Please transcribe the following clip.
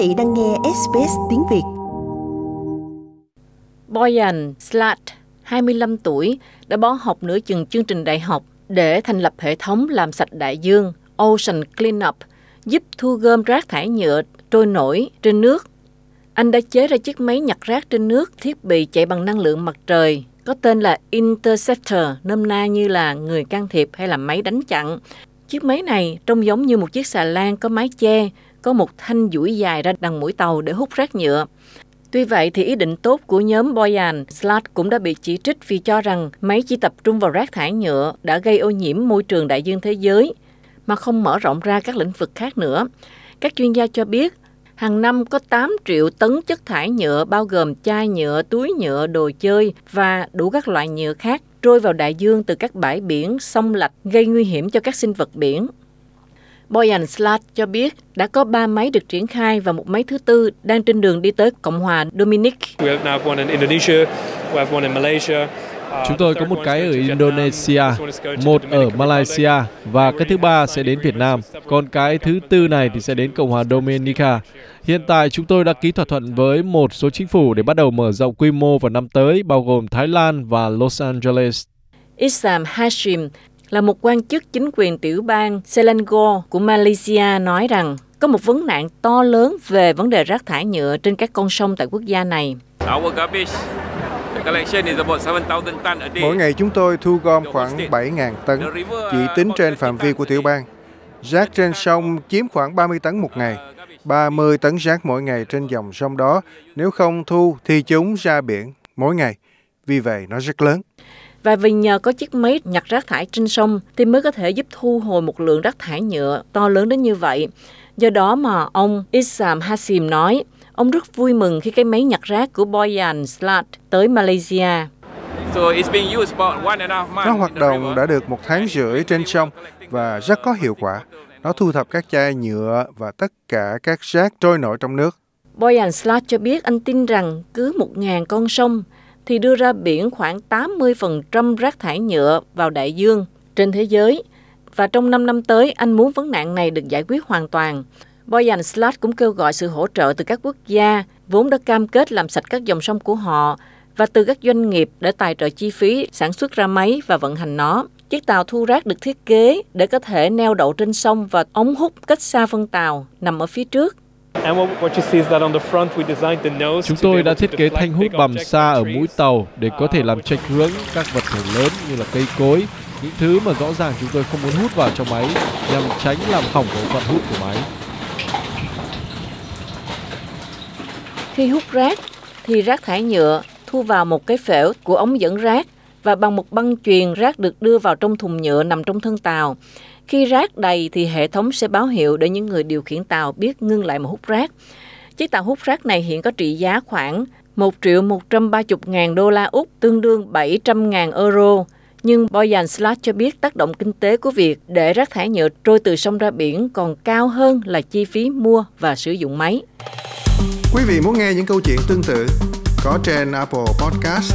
vị đang nghe SBS tiếng Việt. Boyan Slat, 25 tuổi, đã bỏ học nửa chừng chương trình đại học để thành lập hệ thống làm sạch đại dương Ocean Cleanup, giúp thu gom rác thải nhựa trôi nổi trên nước. Anh đã chế ra chiếc máy nhặt rác trên nước, thiết bị chạy bằng năng lượng mặt trời, có tên là Interceptor, nôm na như là người can thiệp hay là máy đánh chặn. Chiếc máy này trông giống như một chiếc xà lan có mái che, có một thanh duỗi dài ra đằng mũi tàu để hút rác nhựa. Tuy vậy thì ý định tốt của nhóm Boyan Slat cũng đã bị chỉ trích vì cho rằng máy chỉ tập trung vào rác thải nhựa đã gây ô nhiễm môi trường đại dương thế giới, mà không mở rộng ra các lĩnh vực khác nữa. Các chuyên gia cho biết, hàng năm có 8 triệu tấn chất thải nhựa bao gồm chai nhựa, túi nhựa, đồ chơi và đủ các loại nhựa khác trôi vào đại dương từ các bãi biển, sông lạch, gây nguy hiểm cho các sinh vật biển. Boyan Slat cho biết đã có 3 máy được triển khai và một máy thứ tư đang trên đường đi tới Cộng hòa Dominica. Chúng tôi có một cái ở Indonesia, một ở Malaysia và cái thứ ba sẽ đến Việt Nam. Còn cái thứ tư này thì sẽ đến Cộng hòa Dominica. Hiện tại chúng tôi đã ký thỏa thuận với một số chính phủ để bắt đầu mở rộng quy mô vào năm tới, bao gồm Thái Lan và Los Angeles. Issam Hashim là một quan chức chính quyền tiểu bang Selangor của Malaysia nói rằng có một vấn nạn to lớn về vấn đề rác thải nhựa trên các con sông tại quốc gia này. Mỗi ngày chúng tôi thu gom khoảng 7.000 tấn, chỉ tính trên phạm vi của tiểu bang. Rác trên sông chiếm khoảng 30 tấn một ngày, 30 tấn rác mỗi ngày trên dòng sông đó. Nếu không thu thì chúng ra biển mỗi ngày, vì vậy nó rất lớn. Và vì nhờ có chiếc máy nhặt rác thải trên sông thì mới có thể giúp thu hồi một lượng rác thải nhựa to lớn đến như vậy. Do đó mà ông Issam Hashim nói, ông rất vui mừng khi cái máy nhặt rác của Boyan Slat tới Malaysia. Nó hoạt động đã được 1,5 tháng trên sông và rất có hiệu quả. Nó thu thập các chai nhựa và tất cả các rác trôi nổi trong nước. Boyan Slat cho biết anh tin rằng cứ 1.000 con sông thì đưa ra biển khoảng 80% rác thải nhựa vào đại dương trên thế giới. Và trong 5 năm tới, anh muốn vấn nạn này được giải quyết hoàn toàn. Boyan Slat cũng kêu gọi sự hỗ trợ từ các quốc gia vốn đã cam kết làm sạch các dòng sông của họ và từ các doanh nghiệp để tài trợ chi phí sản xuất ra máy và vận hành nó. Chiếc tàu thu rác được thiết kế để có thể neo đậu trên sông và ống hút cách xa phân tàu nằm ở phía trước. Chúng tôi đã thiết kế thanh hút bằm xa ở mũi tàu để có thể làm chệch hướng các vật thể lớn như là cây cối, những thứ mà rõ ràng chúng tôi không muốn hút vào trong máy nhằm tránh làm hỏng bộ phận hút của máy. Khi hút rác thì rác thải nhựa thu vào một cái phễu của ống dẫn rác và bằng một băng chuyền rác được đưa vào trong thùng nhựa nằm trong thân tàu. Khi rác đầy thì hệ thống sẽ báo hiệu để những người điều khiển tàu biết ngưng lại mà hút rác. Chiếc tàu hút rác này hiện có trị giá khoảng 1.130.000 đô la Úc, tương đương 700.000 euro. Nhưng Boyan Slat cho biết tác động kinh tế của việc để rác thải nhựa trôi từ sông ra biển còn cao hơn là chi phí mua và sử dụng máy. Quý vị muốn nghe những câu chuyện tương tự có trên Apple Podcast,